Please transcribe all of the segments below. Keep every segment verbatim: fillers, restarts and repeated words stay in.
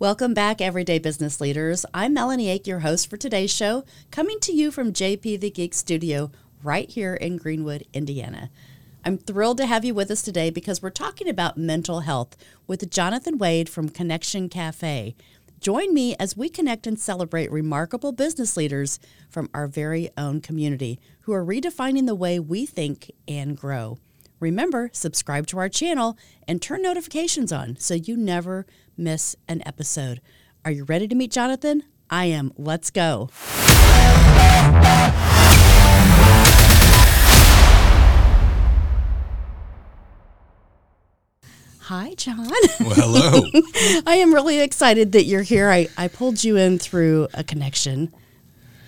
Welcome back, Everyday Business Leaders. I'm Melahni Ake, your host for today's show, coming to you from J P the Geek Studio right here in Greenwood, Indiana. I'm thrilled to have you with us today because we're talking about mental health with Jonathon Wade from Connection Cafe. Join me as we connect and celebrate remarkable business leaders from our very own community who are redefining the way we think and grow. Remember, subscribe to our channel and turn notifications on so you never miss an episode. Are you ready to meet Jonathon? I am. Let's go. Hi, Jon. Well, hello. I am really excited that you're here. I, I pulled you in through a connection.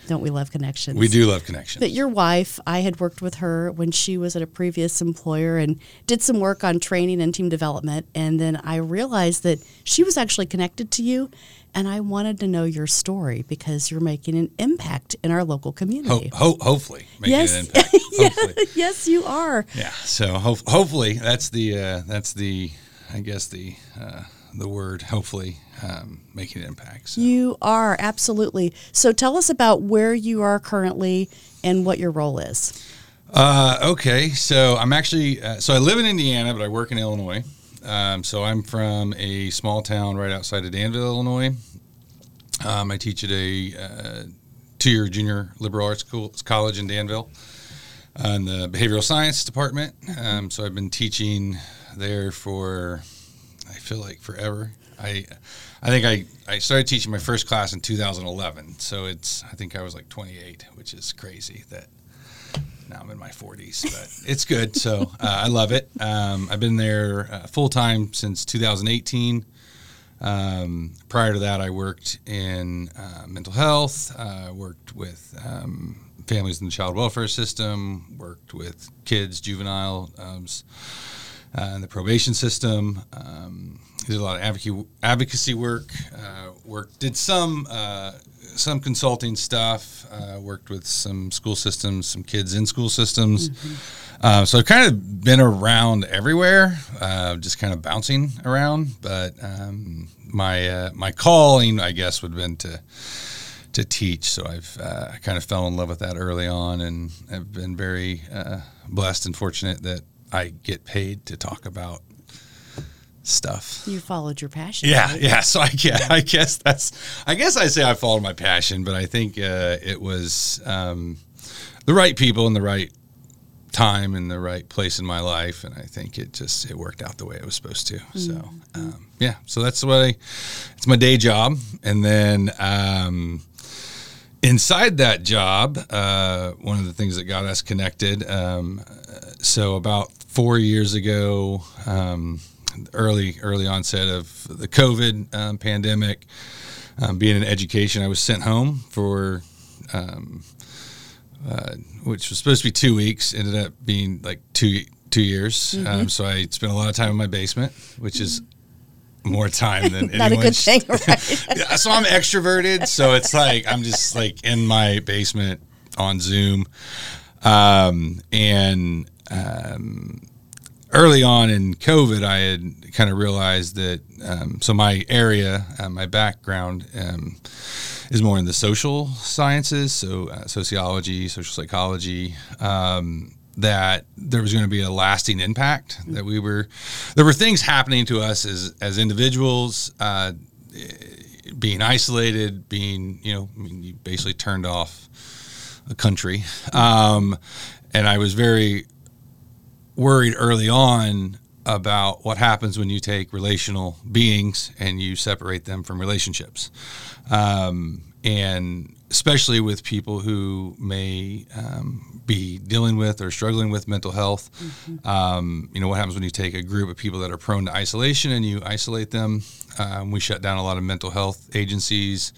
Don't we love connections? We do love connections. But your wife, I had worked with her when she was at a previous employer and did some work on training and team development. And then I realized that she was actually connected to you. And I wanted to know your story because you're making an impact in our local community. Ho- ho- hopefully. Making yes. an impact. Hopefully. Yes, you are. Yeah. So ho- hopefully that's the, uh, that's the, I guess the uh, the word, hopefully, um, making an impact. So. You are, absolutely. So tell us about where you are currently and what your role is. Uh, okay, so I'm actually, uh, so I live in Indiana, but I work in Illinois. Um, so I'm from a small town right outside of Danville, Illinois. Um, I teach at a uh, two-year junior liberal arts school, college in Danville in the behavioral science department. Um, so I've been teaching there for, I feel like forever. I I think I, I started teaching my first class in two thousand eleven. So it's, I think I was like twenty-eight, which is crazy that now I'm in my forties, but it's good. So uh, I love it. Um, I've been there uh, full-time since two thousand eighteen. Um, prior to that, I worked in uh, mental health, uh, worked with um, families in the child welfare system, worked with kids, juvenile, um, Uh, in the probation system, um, did a lot of advocacy advocacy work. Uh, worked did some uh, some consulting stuff. Uh, worked with some school systems, some kids in school systems. Mm-hmm. Uh, so I've kind of been around everywhere, uh, just kind of bouncing around. But um, my uh, my calling, I guess, would have been to to teach. So I've uh, I kind of fell in love with that early on, and I've been very uh, blessed and fortunate that I get paid to talk about stuff. You followed your passion. Yeah, right? yeah. So I guess, I guess that's, I guess I say I followed my passion, but I think uh, it was um, the right people in the right time in the right place in my life, and I think it just it worked out the way it was supposed to. Mm-hmm. So um, yeah, so that's what I. It's my day job, and then. Um, Inside that job, uh, one of the things that got us connected, um, so about four years ago, um, early early onset of the COVID um, pandemic, um, being in education, I was sent home for, um, uh, which was supposed to be two weeks, ended up being like two, two years. Mm-hmm. Um, so I spent a lot of time in my basement, which mm-hmm. is more time than not anyone. Not a good thing, right? So I'm extroverted, so it's like I'm just like in my basement on Zoom. Um, and um, early on in COVID, I had kind of realized that, um, so my area, uh, my background um, is more in the social sciences, so uh, sociology, social psychology, um that there was going to be a lasting impact, that we were, there were things happening to us as, as individuals, uh, being isolated, being, you know, I mean, you basically turned off a country. Um, and I was very worried early on about what happens when you take relational beings and you separate them from relationships. Um, and especially with people who may um, be dealing with or struggling with mental health. Mm-hmm. Um, you know, what happens when you take a group of people that are prone to isolation and you isolate them? Um, we shut down a lot of mental health agencies,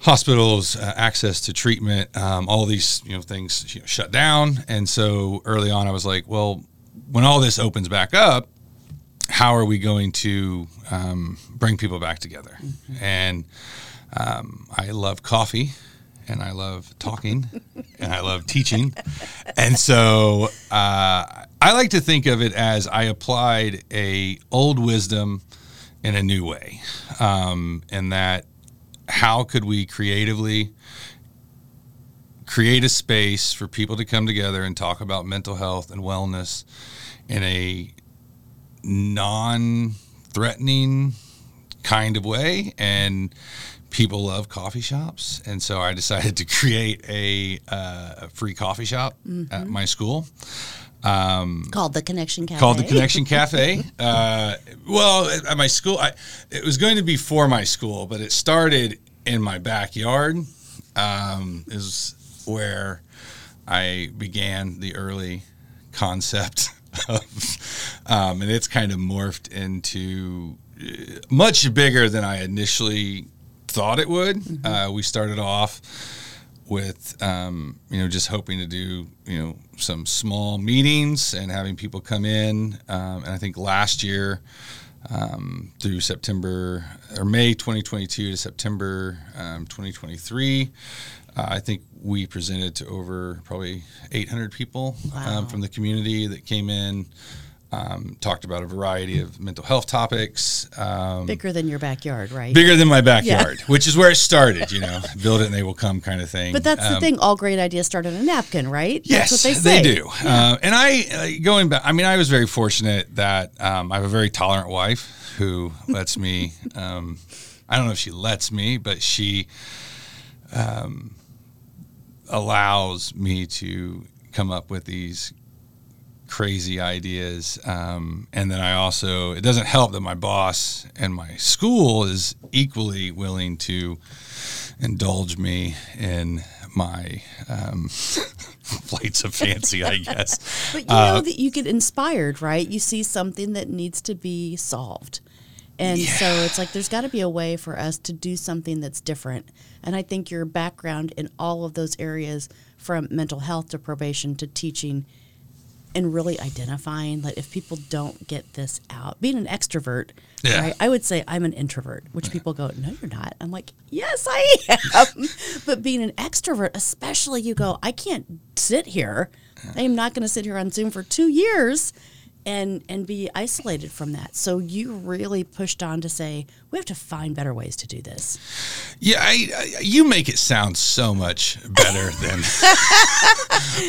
hospitals, uh, access to treatment, um, all these you know things you know, shut down. And so early on I was like, well, when all this opens back up, how are we going to um, bring people back together? Mm-hmm. And Um, I love coffee and I love talking and I love teaching. And so uh, I like to think of it as I applied a old wisdom in a new way. Um, and that how could we creatively create a space for people to come together and talk about mental health and wellness in a non-threatening kind of way. And people love coffee shops. And so I decided to create a, uh, a free coffee shop mm-hmm. at my school. Um, called the Connection Cafe. Called the Connection Cafe. Uh, well, at my school, I, it was going to be for my school, but it started in my backyard. Um, is where I began the early concept of, um, and it's kind of morphed into much bigger than I initially thought it would. Mm-hmm. Uh, we started off with, um, you know, just hoping to do, you know, some small meetings and having people come in. Um, and I think last year, Um, through September or May twenty twenty-two to September um, twenty twenty-three. Uh, I think we presented to over probably eight hundred people. Wow. um, from the community that came in, um, talked about a variety of mental health topics. Um, bigger than your backyard, right? Bigger than my backyard, yeah. Which is where it started, you know, build it and they will come kind of thing. But that's um, the thing. All great ideas start on a napkin, right? Yes, that's what they say. They do. Yeah. Uh, and I, going back, I mean, I was very fortunate that um, I have a very tolerant wife who lets me, um, I don't know if she lets me, but she um, allows me to come up with these crazy ideas. Um, and then I also, it doesn't help that my boss and my school is equally willing to indulge me in my um, flights of fancy, I guess. But you uh, know that you get inspired, right? You see something that needs to be solved. And yeah. So it's like, there's got to be a way for us to do something that's different. And I think your background in all of those areas, from mental health to probation to teaching, and really identifying, like, if people don't get this out, being an extrovert, yeah. right? I would say I'm an introvert, which yeah. people go, no, you're not. I'm like, yes, I am. But being an extrovert, especially, you go, I can't sit here. Yeah. I am not going to sit here on Zoom for two years and, and be isolated from that. So you really pushed on to say, we have to find better ways to do this. Yeah, I, I, you make it sound so much better than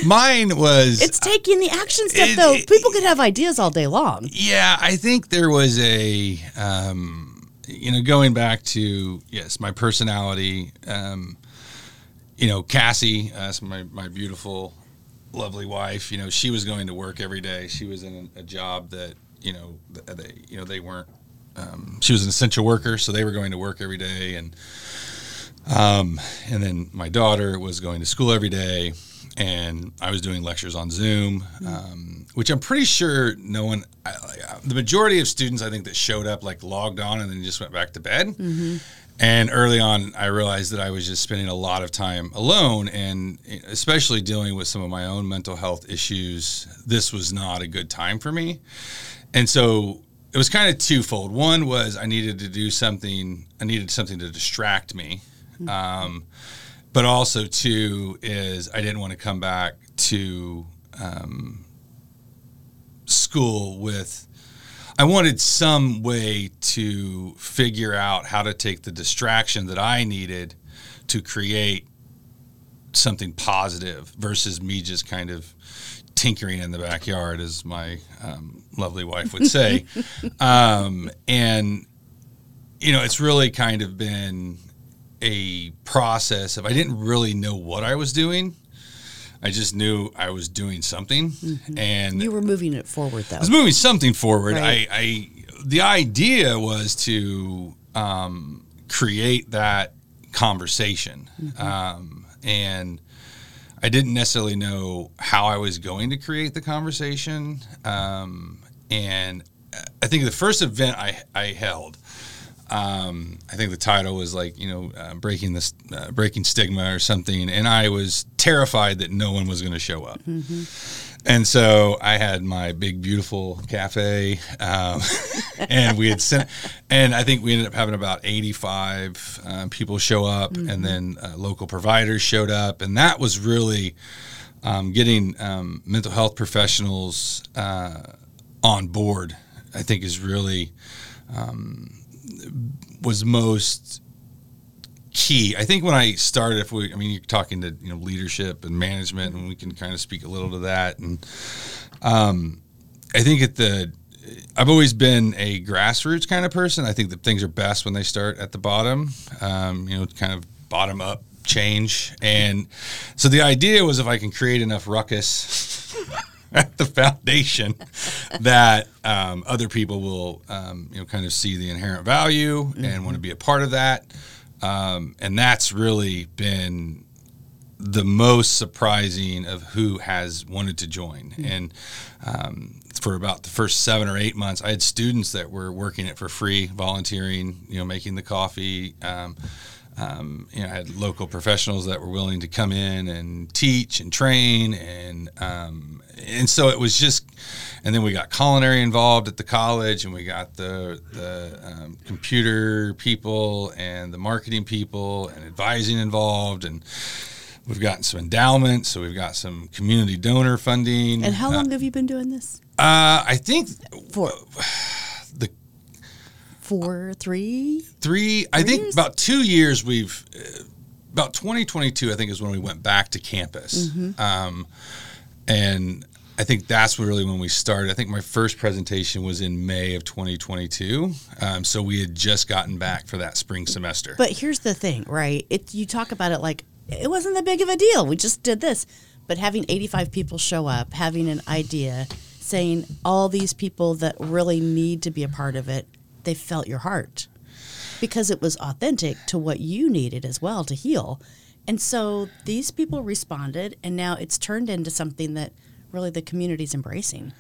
mine was. It's taking the action step, it, though. It, People could have ideas all day long. Yeah, I think there was a, um, you know, going back to, yes, my personality, um, you know, Cassie, uh, my, my beautiful, lovely wife, you know, she was going to work every day. She was in a job that, you know, they, you know, they weren't, um, she was an essential worker. So they were going to work every day. And, um, and then my daughter was going to school every day, and I was doing lectures on Zoom, um, which I'm pretty sure no one, I, I, the majority of students, I think, that showed up, like, logged on and then just went back to bed. Mm-hmm. And early on, I realized that I was just spending a lot of time alone, and especially dealing with some of my own mental health issues. This was not a good time for me. And so it was kind of twofold. One was I needed to do something. I needed something to distract me. Mm-hmm. Um, but also, too, is I didn't want to come back to um, school with, I wanted some way to figure out how to take the distraction that I needed to create something positive, versus me just kind of tinkering in the backyard, as my um, lovely wife would say. um, and, you know, it's really kind of been a process of, I didn't really know what I was doing. I just knew I was doing something. Mm-hmm. And you were moving it forward, though. I was moving something forward. Right. I, I, the idea was to um, create that conversation. Mm-hmm. Um, and I didn't necessarily know how I was going to create the conversation. Um, and I think the first event I, I held, Um, I think the title was, like, you know, uh, breaking this, uh, breaking stigma or something. And I was terrified that no one was going to show up. Mm-hmm. And so I had my big, beautiful cafe, um, and we had sent, and I think we ended up having about eighty-five uh, people show up. Mm-hmm. And then uh, local providers showed up. And that was really, um, getting, um, mental health professionals, uh, on board, I think, is really, um, was most key? I think when I started, if we, I mean, you're talking to, you know, leadership and management, and we can kind of speak a little to that. And um, I think at the, I've always been a grassroots kind of person. I think that things are best when they start at the bottom, um, you know, kind of bottom up change. And so the idea was, if I can create enough ruckus at the foundation that um, other people will, um, you know, kind of see the inherent value mm-hmm. and want to be a part of that. Um, and that's really been the most surprising of who has wanted to join. Mm-hmm. And um, for about the first seven or eight months, I had students that were working it for free, volunteering, you know, making the coffee. Um, um, you know, I had local professionals that were willing to come in and teach and train. And, um, and so it was just, and then we got culinary involved at the college, and we got the, the, um, computer people and the marketing people and advising involved, and we've gotten some endowments. So we've got some community donor funding. And how long uh, have you been doing this? Uh, I think for the four, three, three, three I think years? About two years. We've uh, about twenty twenty-two, I think, is when we went back to campus. Mm-hmm. Um, and I think that's really when we started. I think my first presentation was in May of twenty twenty-two. Um, so we had just gotten back for that spring semester. But here's the thing, right? It, you talk about it like, it wasn't that big of a deal. We just did this. But having eighty-five people show up, having an idea, saying all these people that really need to be a part of it, they felt your heart because it was authentic to what you needed as well to heal. And so these people responded, and now it's turned into something that really the community's embracing.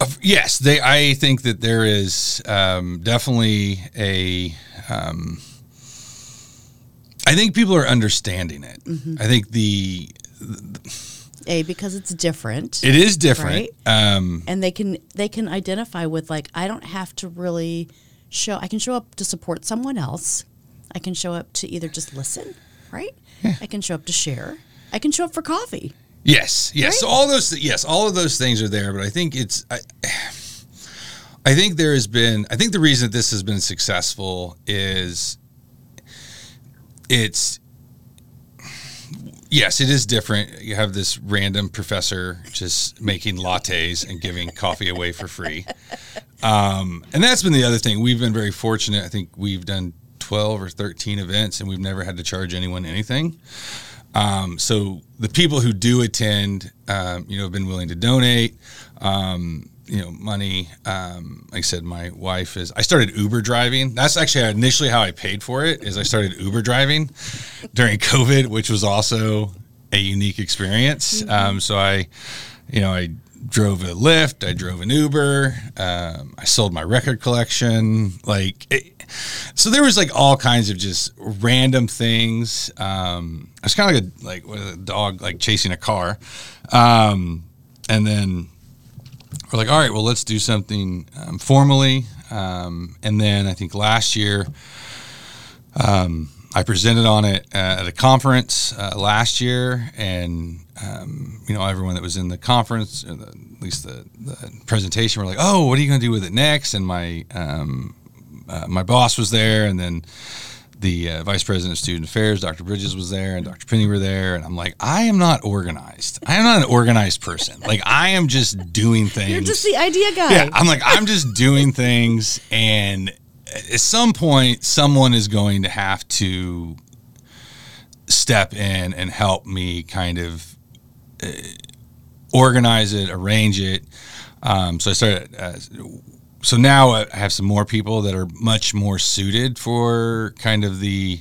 Uh, yes, they. I think that there is um, definitely a... Um, I think people are understanding it. Mm-hmm. I think the, the a because it's different. It is different, right? um, and they can they can identify with, like, I don't have to really show. I can show up to support someone else. I can show up to either just listen, right? Yeah. I can show up to share. I can show up for coffee. Yes, yes. Right? So all those th- yes, all of those things are there. But I think it's. I, I think there has been. I think the reason that this has been successful is. It's, yes, it is different. You have this random professor just making lattes and giving coffee away for free. Um, and that's been the other thing. We've been very fortunate. I think we've done twelve or thirteen events, and we've never had to charge anyone anything. Um, so the people who do attend, um, you know, have been willing to donate, um, you know, money. Um, like I said, my wife is, I started Uber driving. That's actually initially how I paid for it, is I started Uber driving during COVID, which was also a unique experience. Mm-hmm. Um, so I, you know, I drove a Lyft, I drove an Uber, um, I sold my record collection. Like, it, so there was like all kinds of just random things. Um, I was kind of like a, like with a dog, like chasing a car. Um, and then, we're like, all right, well, let's do something um, formally. Um, and then I think last year um, I presented on it uh, at a conference uh, last year. And, um, you know, everyone that was in the conference, or the, at least the, the presentation, were like, oh, what are you going to do with it next? And my, um, uh, my boss was there. And then the uh, vice president of student affairs, Doctor Bridges, was there, and Doctor Penny were there. And I'm like, I am not organized. I am not an organized person. Like, I am just doing things. You're just the idea guy. Yeah. I'm like, I'm just doing things. And at some point, someone is going to have to step in and help me kind of uh, organize it, arrange it. Um, so I started, uh, So now I have some more people that are much more suited for kind of the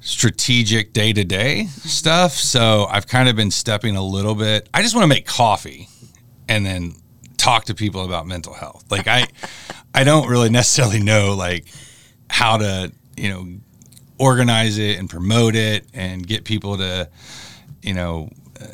strategic day-to-day stuff. So I've kind of been stepping a little bit. I just want to make coffee and then talk to people about mental health. Like I, I don't really necessarily know like how to, you know, organize it and promote it and get people to, you know, uh,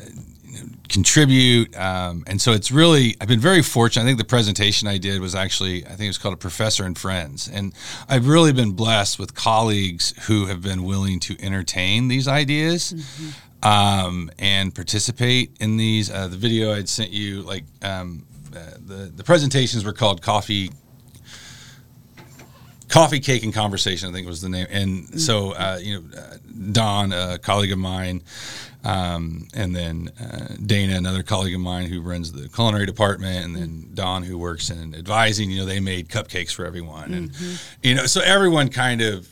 contribute. Um, and so it's really, I've been very fortunate. I think the presentation I did was actually, I think it was called A Professor and Friends. And I've really been blessed with colleagues who have been willing to entertain these ideas mm-hmm. um, and participate in these. Uh, the video I'd sent you, like um, uh, the, the presentations were called Coffee Coffee, Cake, and Conversation, I think was the name. And so, uh, you know, uh, Don, a colleague of mine, um, and then uh, Dana, another colleague of mine who runs the culinary department, and then Don, who works in advising, you know, they made cupcakes for everyone. And, mm-hmm. you know, so everyone kind of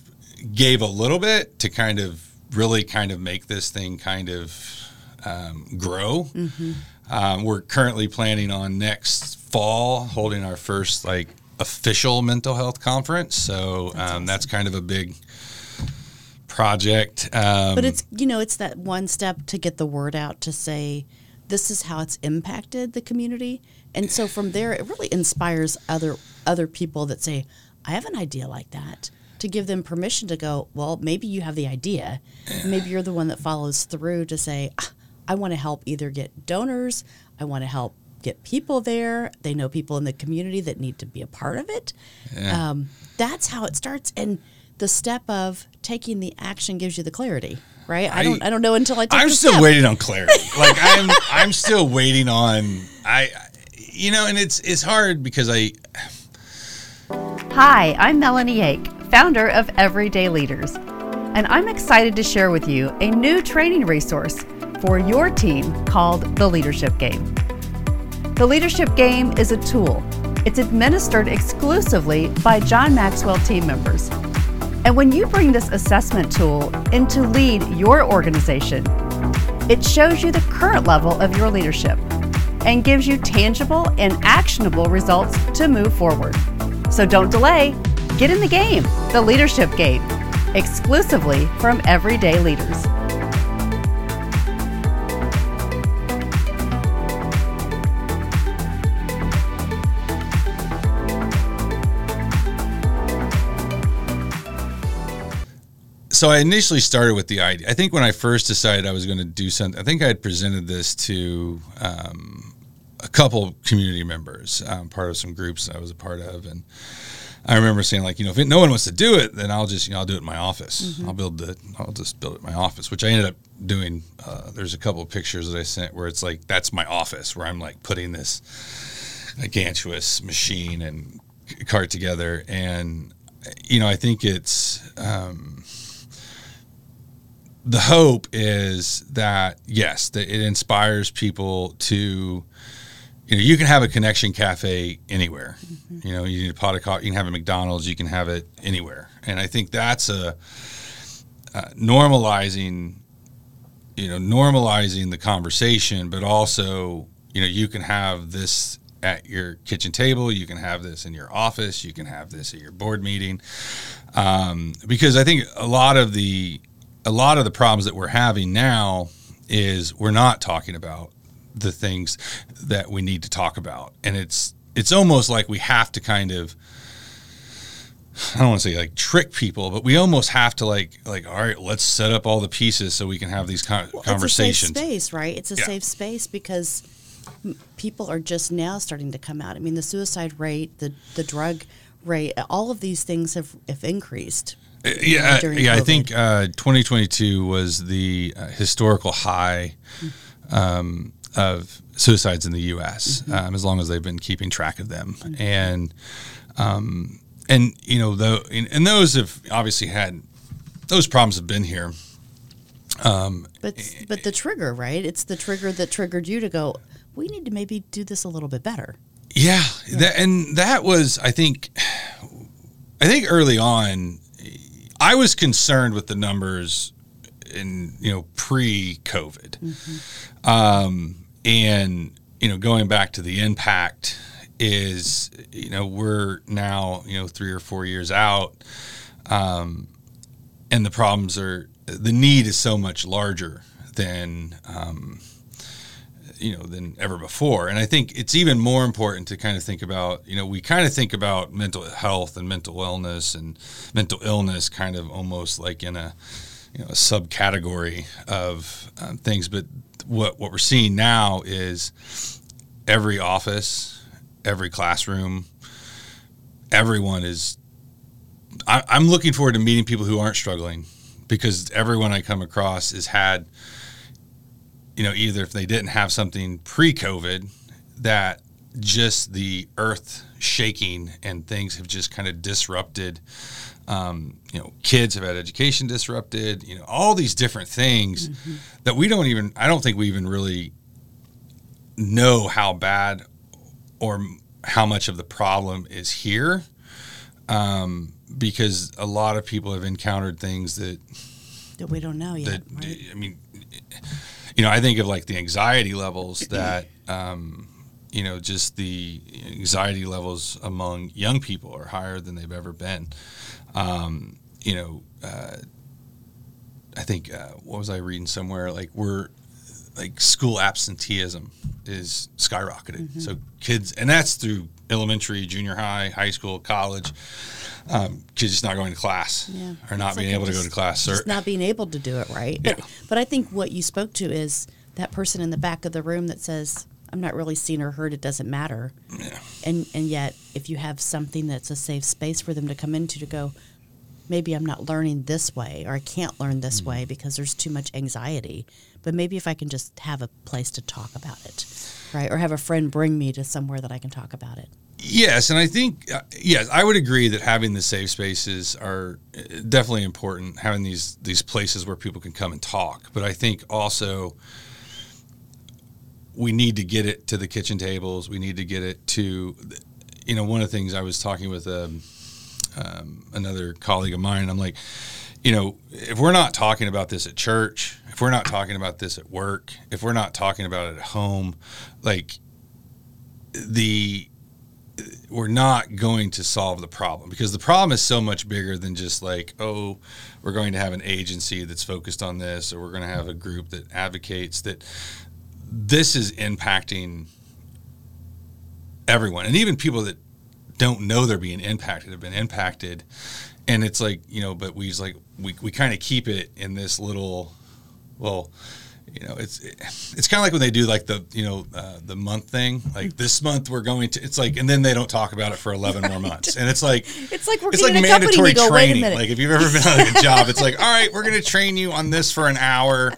gave a little bit to kind of really kind of make this thing kind of um, grow. Mm-hmm. Um, we're currently planning on next fall holding our first, like, official mental health conference. So that's, um, awesome. That's kind of a big project. Um, but it's, you know, it's that one step to get the word out to say, this is how it's impacted the community. And so from there, it really inspires other, other people that say, I have an idea like that, to give them permission to go, well, maybe you have the idea. Yeah. Maybe you're the one that follows through to say, ah, I want to help either get donors. I want to help get people there. They know people in the community that need to be a part of it. Yeah. Um, that's how it starts. And the step of taking the action gives you the clarity, right? I, I don't I don't know until I take I'm the still step. Waiting on clarity. Like I'm I'm still waiting on, I, you know, and it's, it's hard because I. Hi, I'm Melahni Ake, founder of Everyday Leaders. And I'm excited to share with you a new training resource for your team called The Leadership Game. The Leadership Game is a tool. It's administered exclusively by Jon Maxwell team members. And when you bring this assessment tool into lead your organization, it shows you the current level of your leadership and gives you tangible and actionable results to move forward. So don't delay, get in the game, The Leadership Game, exclusively from Everyday Leaders. So I initially started with the idea. I think when I first decided I was going to do something, I think I had presented this to um, a couple of community members, um, part of some groups I was a part of. And I remember saying, like, you know, if no one wants to do it, then I'll just, you know, I'll do it in my office. Mm-hmm. I'll build the, I'll just build it in my office, which I ended up doing. Uh, there's a couple of pictures that I sent where it's like, that's my office, where I'm like putting this gigantuous machine and cart together. And, you know, I think it's, um, the hope is that, yes, that it inspires people to, you know, you can have a Connection Cafe anywhere. Mm-hmm. You know, you need a pot of coffee, you can have a McDonald's, you can have it anywhere. And I think that's a uh, normalizing, you know, normalizing the conversation, but also, you know, you can have this at your kitchen table, you can have this in your office, you can have this at your board meeting. Um, because I think a lot of the, a lot of the problems that we're having now is we're not talking about the things that we need to talk about. And it's, it's almost like we have to kind of, I don't want to say like trick people, but we almost have to like, like, all right, let's set up all the pieces so we can have these con- well, conversations. It's a safe space, right? It's a yeah. safe space because people are just now starting to come out. I mean, the suicide rate, the, the drug rate, all of these things have, have increased. Yeah, yeah. I think uh, twenty twenty-two was the uh, historical high um, of suicides in the U S Mm-hmm. um, as long as they've been keeping track of them, mm-hmm. and um, and you know though and those have obviously had those problems have been here. Um, but but the trigger, right? It's the trigger that triggered you to go, we need to maybe do this a little bit better. Yeah, yeah. That, and that was I think I think early on. I was concerned with the numbers in, you know, pre-COVID. Mm-hmm. Um, and, you know, going back to the impact is, you know, we're now, you know, three or four years out. Um, and the problems are, the need is so much larger than, um, you know, than ever before. And I think it's even more important to kind of think about, you know, we kind of think about mental health and mental wellness and mental illness kind of almost like in a, you know, a subcategory of um, things. But what, what we're seeing now is every office, every classroom, everyone is, I, I'm looking forward to meeting people who aren't struggling, because everyone I come across has had, you know, either if they didn't have something pre-COVID that just the earth shaking, and things have just kind of disrupted. Um, you know, kids have had education disrupted, you know, all these different things mm-hmm. that we don't even, I don't think we even really know how bad or how much of the problem is here. Um, because a lot of people have encountered things that, that we don't know yet. That, right? I mean, you know, I think of like the anxiety levels that, um, you know, just the anxiety levels among young people are higher than they've ever been. Um, you know, uh, I think, uh, what was I reading somewhere? Like we're like school absenteeism is skyrocketed. Mm-hmm. So kids, and that's through elementary, junior high, high school, college, um, kids just not going to class yeah. or not it's being like able to just, go to class. Or, just not being able to do it right. Yeah. But, but I think what you spoke to is that person in the back of the room that says, I'm not really seen or heard. It doesn't matter. Yeah. And and yet, if you have something that's a safe space for them to come into to go, maybe I'm not learning this way, or I can't learn this mm-hmm. way because there's too much anxiety. But maybe if I can just have a place to talk about it, right? Or have a friend bring me to somewhere that I can talk about it. Yes, and I think, uh, yes, I would agree that having the safe spaces are definitely important, having these these places where people can come and talk. But I think also, we need to get it to the kitchen tables. We need to get it to, you know, one of the things I was talking with um, um, another colleague of mine, I'm like, you know, if we're not talking about this at church, if we're not talking about this at work, if we're not talking about it at home, like the, we're not going to solve the problem, because the problem is so much bigger than just like, oh, we're going to have an agency that's focused on this, or we're going to have a group that advocates that. This is impacting everyone, and even people that don't know they're being impacted have been impacted. And it's like, you know, but we like we we kind of keep it in this little, well, you know, it's it, it's kind of like when they do like the, you know, uh, the month thing, like this month we're going to, it's like, and then they don't talk about it for eleven right. more months, and it's like it's like we're it's like mandatory go, training. Like if you've ever been on a job, it's like, all right, we're going to train you on this for an hour.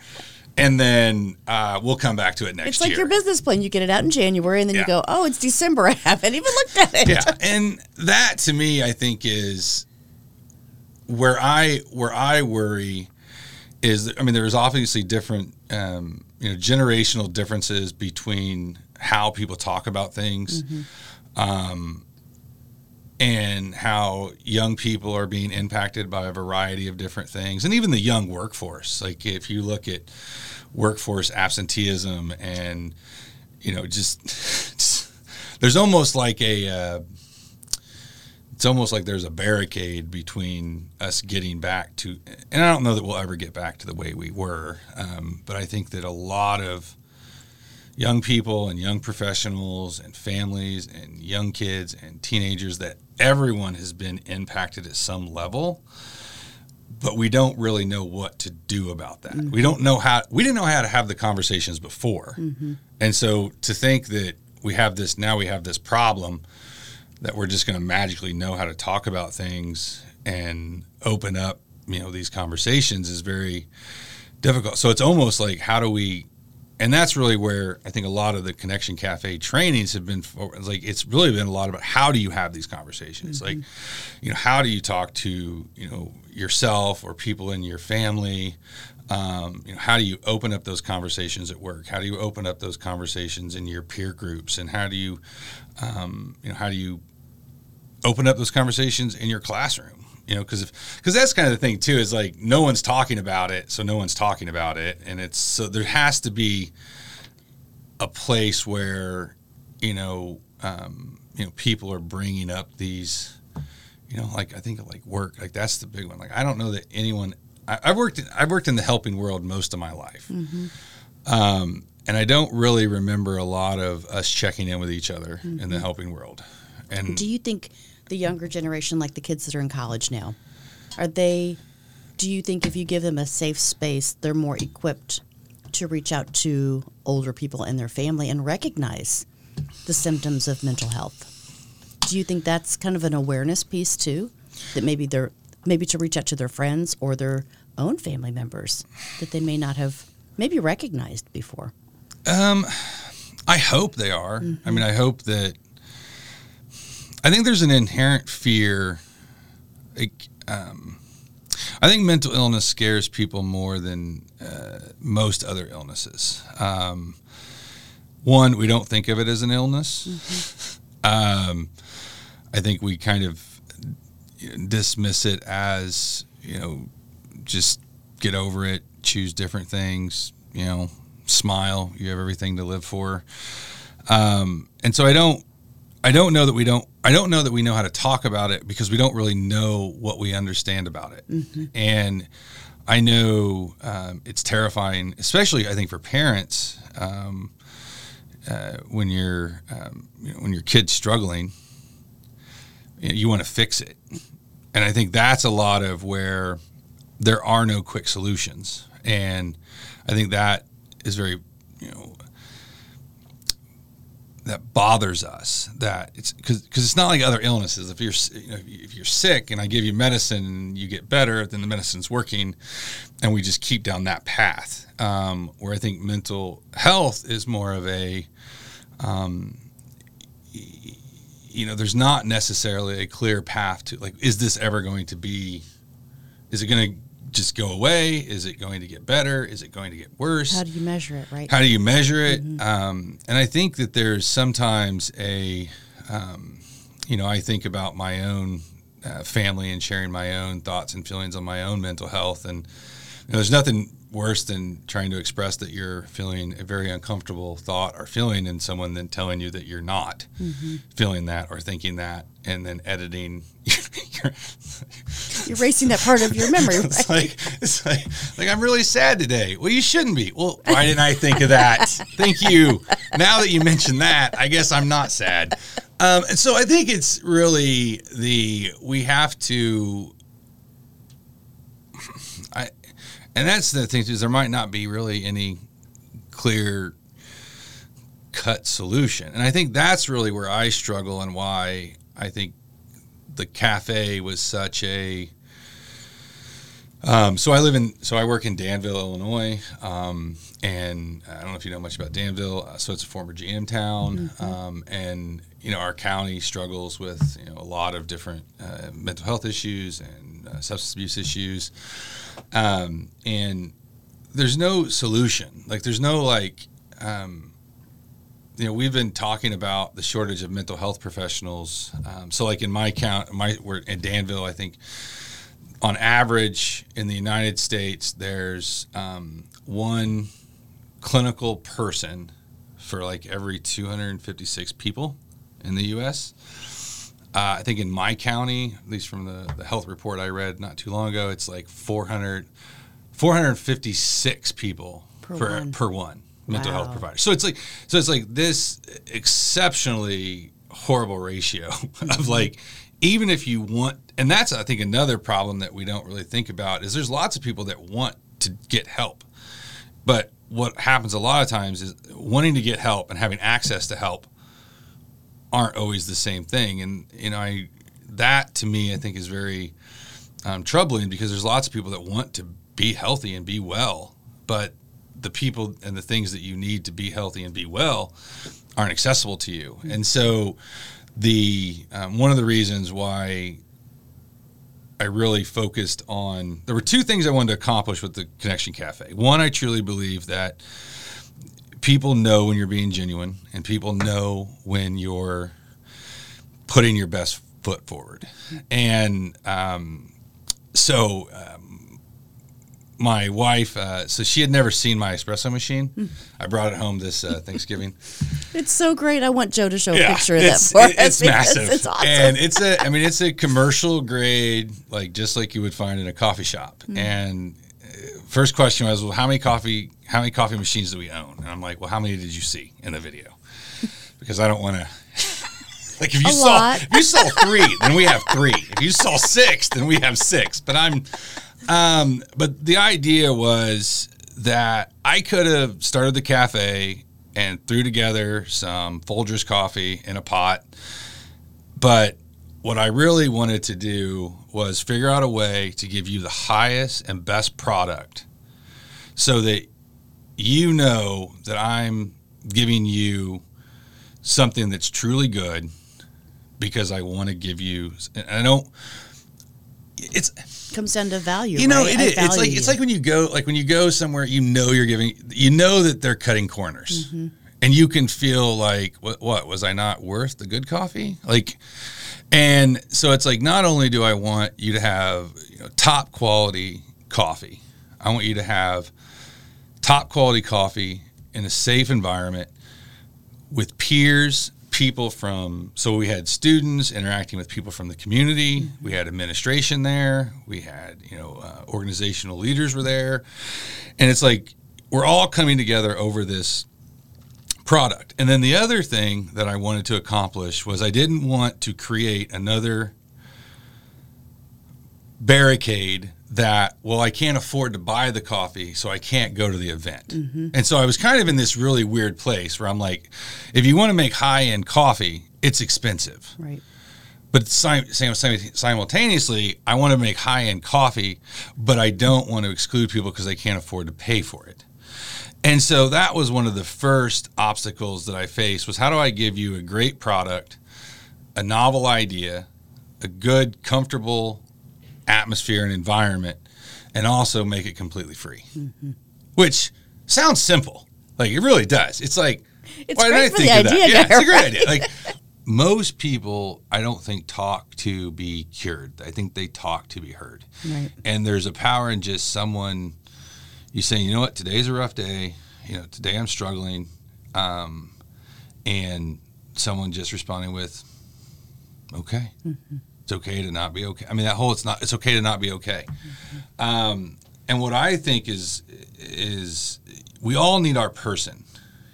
And then uh, we'll come back to it next year. It's like year. Your business plan. You get it out in January, and then yeah. you go, oh, it's December. I haven't even looked at it. Yeah, and that, to me, I think is where I where I worry is, that, I mean, there's obviously different, um, you know, generational differences between how people talk about things mm-hmm. um, and how young people are being impacted by a variety of different things. And even the young workforce, like if you look at workforce absenteeism and, you know, just, just there's almost like a, uh, it's almost like there's a barricade between us getting back to, and I don't know that we'll ever get back to the way we were. Um, but I think that a lot of young people and young professionals and families and young kids and teenagers, that everyone has been impacted at some level, but we don't really know what to do about that. Mm-hmm. We don't know how, we didn't know how to have the conversations before. Mm-hmm. And so to think that we have this, now we have this problem that we're just going to magically know how to talk about things and open up, you know, these conversations is very difficult. So it's almost like, how do we, and that's really where I think a lot of the Connection Cafe trainings have been for, like, it's really been a lot about how do you have these conversations? Mm-hmm. Like, you know, how do you talk to, you know, yourself or people in your family? Um, you know, how do you open up those conversations at work? How do you open up those conversations in your peer groups? And how do you, um, you know, how do you open up those conversations in your classroom? You know, because because that's kind of the thing too, is like no one's talking about it, so no one's talking about it, and it's so there has to be a place where you know um, you know people are bringing up these, you know, like I think of like work, like that's the big one. Like I don't know that anyone I, I've worked in, I've worked in the helping world most of my life, mm-hmm. um, and I don't really remember a lot of us checking in with each other mm-hmm. in the helping world. And do you think the younger generation, like the kids that are in college now, are they, do you think if you give them a safe space, they're more equipped to reach out to older people in their family and recognize the symptoms of mental health? Do you think that's kind of an awareness piece too, that maybe they're, maybe to reach out to their friends or their own family members that they may not have maybe recognized before? Um, I hope they are. Mm-hmm. I mean, I hope that, I think there's an inherent fear. Like, um, I think mental illness scares people more than uh, most other illnesses. Um, one, we don't think of it as an illness. Mm-hmm. Um, I think we kind of dismiss it as, you know, just get over it, choose different things, you know, smile, you have everything to live for. Um, and so I don't, I don't know that we don't, I don't know that we know how to talk about it because we don't really know what we understand about it. Mm-hmm. And I know um, it's terrifying, especially I think for parents, um, uh, when you're, um, you know, when your kid's struggling, you know, you want to fix it. And I think that's a lot of where there are no quick solutions. And I think that is very, you know, that bothers us, that it's because because it's not like other illnesses. If you're, you know, if you're sick and I give you medicine and you get better, then the medicine's working and we just keep down that path. Um, where I think mental health is more of a, um, you know, there's not necessarily a clear path to like, is this ever going to be, is it going to just go away? Is it going to get better? Is it going to get worse? How do you measure it, right? How do you measure it? Mm-hmm. Um, and I think that there's sometimes a, um, you know, I think about my own uh, family and sharing my own thoughts and feelings on my own mental health. And you know, there's nothing worse than trying to express that you're feeling a very uncomfortable thought or feeling and someone then telling you that you're not mm-hmm. feeling that or thinking that and then editing. You're erasing that part of your memory. Right? It's like, it's like, like, I'm really sad today. Well, you shouldn't be. Well, why didn't I think of that? Thank you. Now that you mentioned that, I guess I'm not sad. Um, and so I think it's really the, we have to, I, and that's the thing, is there might not be really any clear cut solution. And I think that's really where I struggle and why I think the cafe was such a, um, so I live in, so I work in Danville, Illinois. Um, and I don't know if you know much about Danville. Uh, so it's a former G M town. Mm-hmm. Um, and you know, our county struggles with, you know, a lot of different, uh, mental health issues and uh, substance abuse issues. Um, and there's no solution. Like there's no, like, um, you know, we've been talking about the shortage of mental health professionals. Um, so like in my count, my, we're in Danville, I think on average in the United States, there's um, one clinical person for like every two hundred fifty-six people in the U S. Uh, I think in my county, at least from the, the health report I read not too long ago, it's like four hundred, four hundred fifty-six people per, per one. Per one. Mental wow. health provider. So it's like, so it's like this exceptionally horrible ratio of like, even if you want, and that's, I think another problem that we don't really think about is there's lots of people that want to get help, but what happens a lot of times is wanting to get help and having access to help aren't always the same thing. And, you know, I, that to me, I think is very um, troubling because there's lots of people that want to be healthy and be well, but the people and the things that you need to be healthy and be well aren't accessible to you. And so the, um, one of the reasons why I really focused on, there were two things I wanted to accomplish with the Connection Cafe. One, I truly believe that people know when you're being genuine and people know when you're putting your best foot forward. And, um, so, um, my wife, uh, so she had never seen my espresso machine. Mm. I brought it home this uh, Thanksgiving. It's so great. I want Joe to show yeah, a picture of that for it, us. It's massive. It's awesome. And it's a, I mean, it's a commercial grade, like just like you would find in a coffee shop. Mm. And first question was, well, how many coffee, how many coffee machines do we own? And I'm like, well, how many did you see in the video? Because I don't want to. Like if you a saw, lot. If you saw three, then we have three. If you saw six, then we have six. But I'm. Um, but the idea was that I could have started the cafe and threw together some Folgers coffee in a pot. But what I really wanted to do was figure out a way to give you the highest and best product so that you know that I'm giving you something that's truly good because I want to give you, and I don't, it's it comes down to value. You know, right? it, it's like, you. it's like when you go, like when you go somewhere, you know, you're giving, you know, that they're cutting corners mm-hmm. and you can feel like, what, what was I not worth the good coffee? Like, and so it's like, not only do I want you to have, you know, top quality coffee, I want you to have top quality coffee in a safe environment with peers, people from, so we had students interacting with people from the community. Mm-hmm. We had administration there. We had, you know, uh, organizational leaders were there. And it's like, we're all coming together over this product. And then the other thing that I wanted to accomplish was I didn't want to create another barricade that, well, I can't afford to buy the coffee, so I can't go to the event. Mm-hmm. And so I was kind of in this really weird place where I'm like, if you want to make high-end coffee, it's expensive. Right. But sim- simultaneously, I want to make high-end coffee, but I don't want to exclude people because they can't afford to pay for it. And so that was one of the first obstacles that I faced was, how do I give you a great product, a novel idea, a good, comfortable atmosphere and environment, and also make it completely free, mm-hmm. which sounds simple. Like, it really does. It's like, it's why did I think of that? There, yeah, it's right? a great idea. Like, most people, I don't think, talk to be cured. I think they talk to be heard. Right. And there's a power in just someone, you saying, you know what, today's a rough day. You know, today I'm struggling. Um, and someone just responding with, okay. Mm-hmm. It's okay to not be okay. I mean, that whole, it's not, it's okay to not be okay. Mm-hmm. Um, and what I think is, is we all need our person.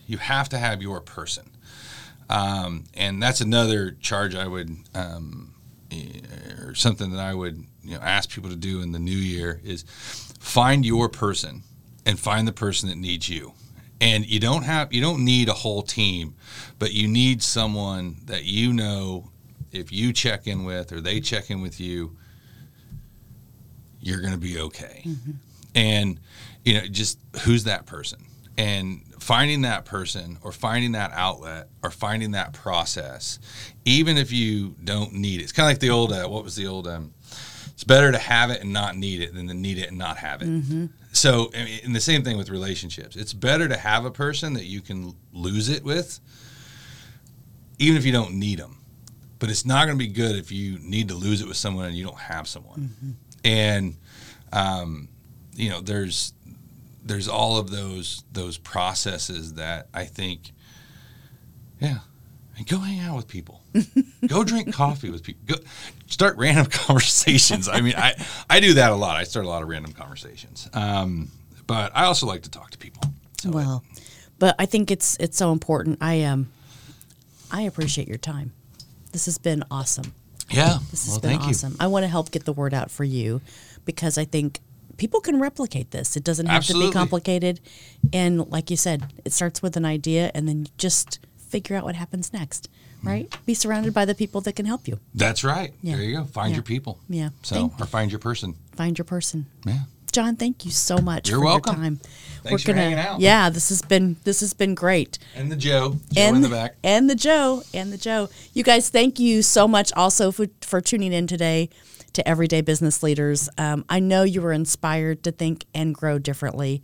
You have to have your person. Um, and that's another charge I would, um, or something that I would, you know, ask people to do in the new year is find your person and find the person that needs you. And you don't have, you don't need a whole team, but you need someone that, you know, if you check in with or they check in with you, you're going to be okay. Mm-hmm. And, you know, just who's that person? And finding that person or finding that outlet or finding that process, even if you don't need it. It's kind of like the old, uh, what was the old, um, it's better to have it and not need it than to need it and not have it. Mm-hmm. So, and the same thing with relationships. It's better to have a person that you can lose it with, even if you don't need them. But it's not going to be good if you need to lose it with someone and you don't have someone. Mm-hmm. And, um, you know, there's there's all of those those processes that I think, yeah, and go hang out with people. Go drink coffee with people. Go, start random conversations. I mean, I, I do that a lot. I start a lot of random conversations. Um, but I also like to talk to people. So well, I, but I think it's it's so important. I um, I appreciate your time. This has been awesome. Yeah. This has well, been thank awesome. You. I want to help get the word out for you because I think people can replicate this. It doesn't have Absolutely. to be complicated. And like you said, it starts with an idea and then you just figure out what happens next, right? Mm. Be surrounded by the people that can help you. That's right. Yeah. There you go. Find yeah. your people. Yeah. So, thank or find your person. Find your person. Yeah. John, thank you so much You're for welcome. your time. Thanks We're for gonna, hanging out. Yeah, this has been this has been great. And the Joe, Joe and, in the back, and the Joe, and the Joe. You guys, thank you so much also for, for tuning in today to Everyday Business Leaders. Um, I know you were inspired to think and grow differently,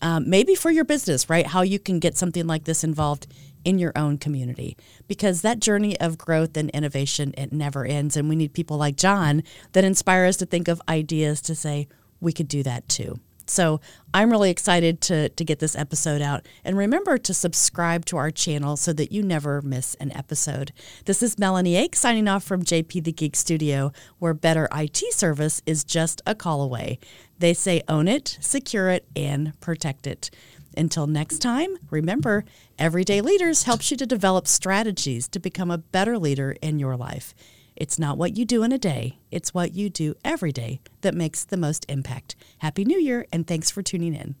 um, maybe for your business, right? How you can get something like this involved in your own community, because that journey of growth and innovation, it never ends, and we need people like John that inspire us to think of ideas to say, we could do that too. So I'm really excited to to get this episode out. And remember to subscribe to our channel so that you never miss an episode. This is Melahni Ake signing off from J P the Geek Studio, where better I T service is just a call away. They say own it, secure it, and protect it. Until next time, remember, Everyday Leaders helps you to develop strategies to become a better leader in your life. It's not what you do in a day, it's what you do every day that makes the most impact. Happy New Year, and thanks for tuning in.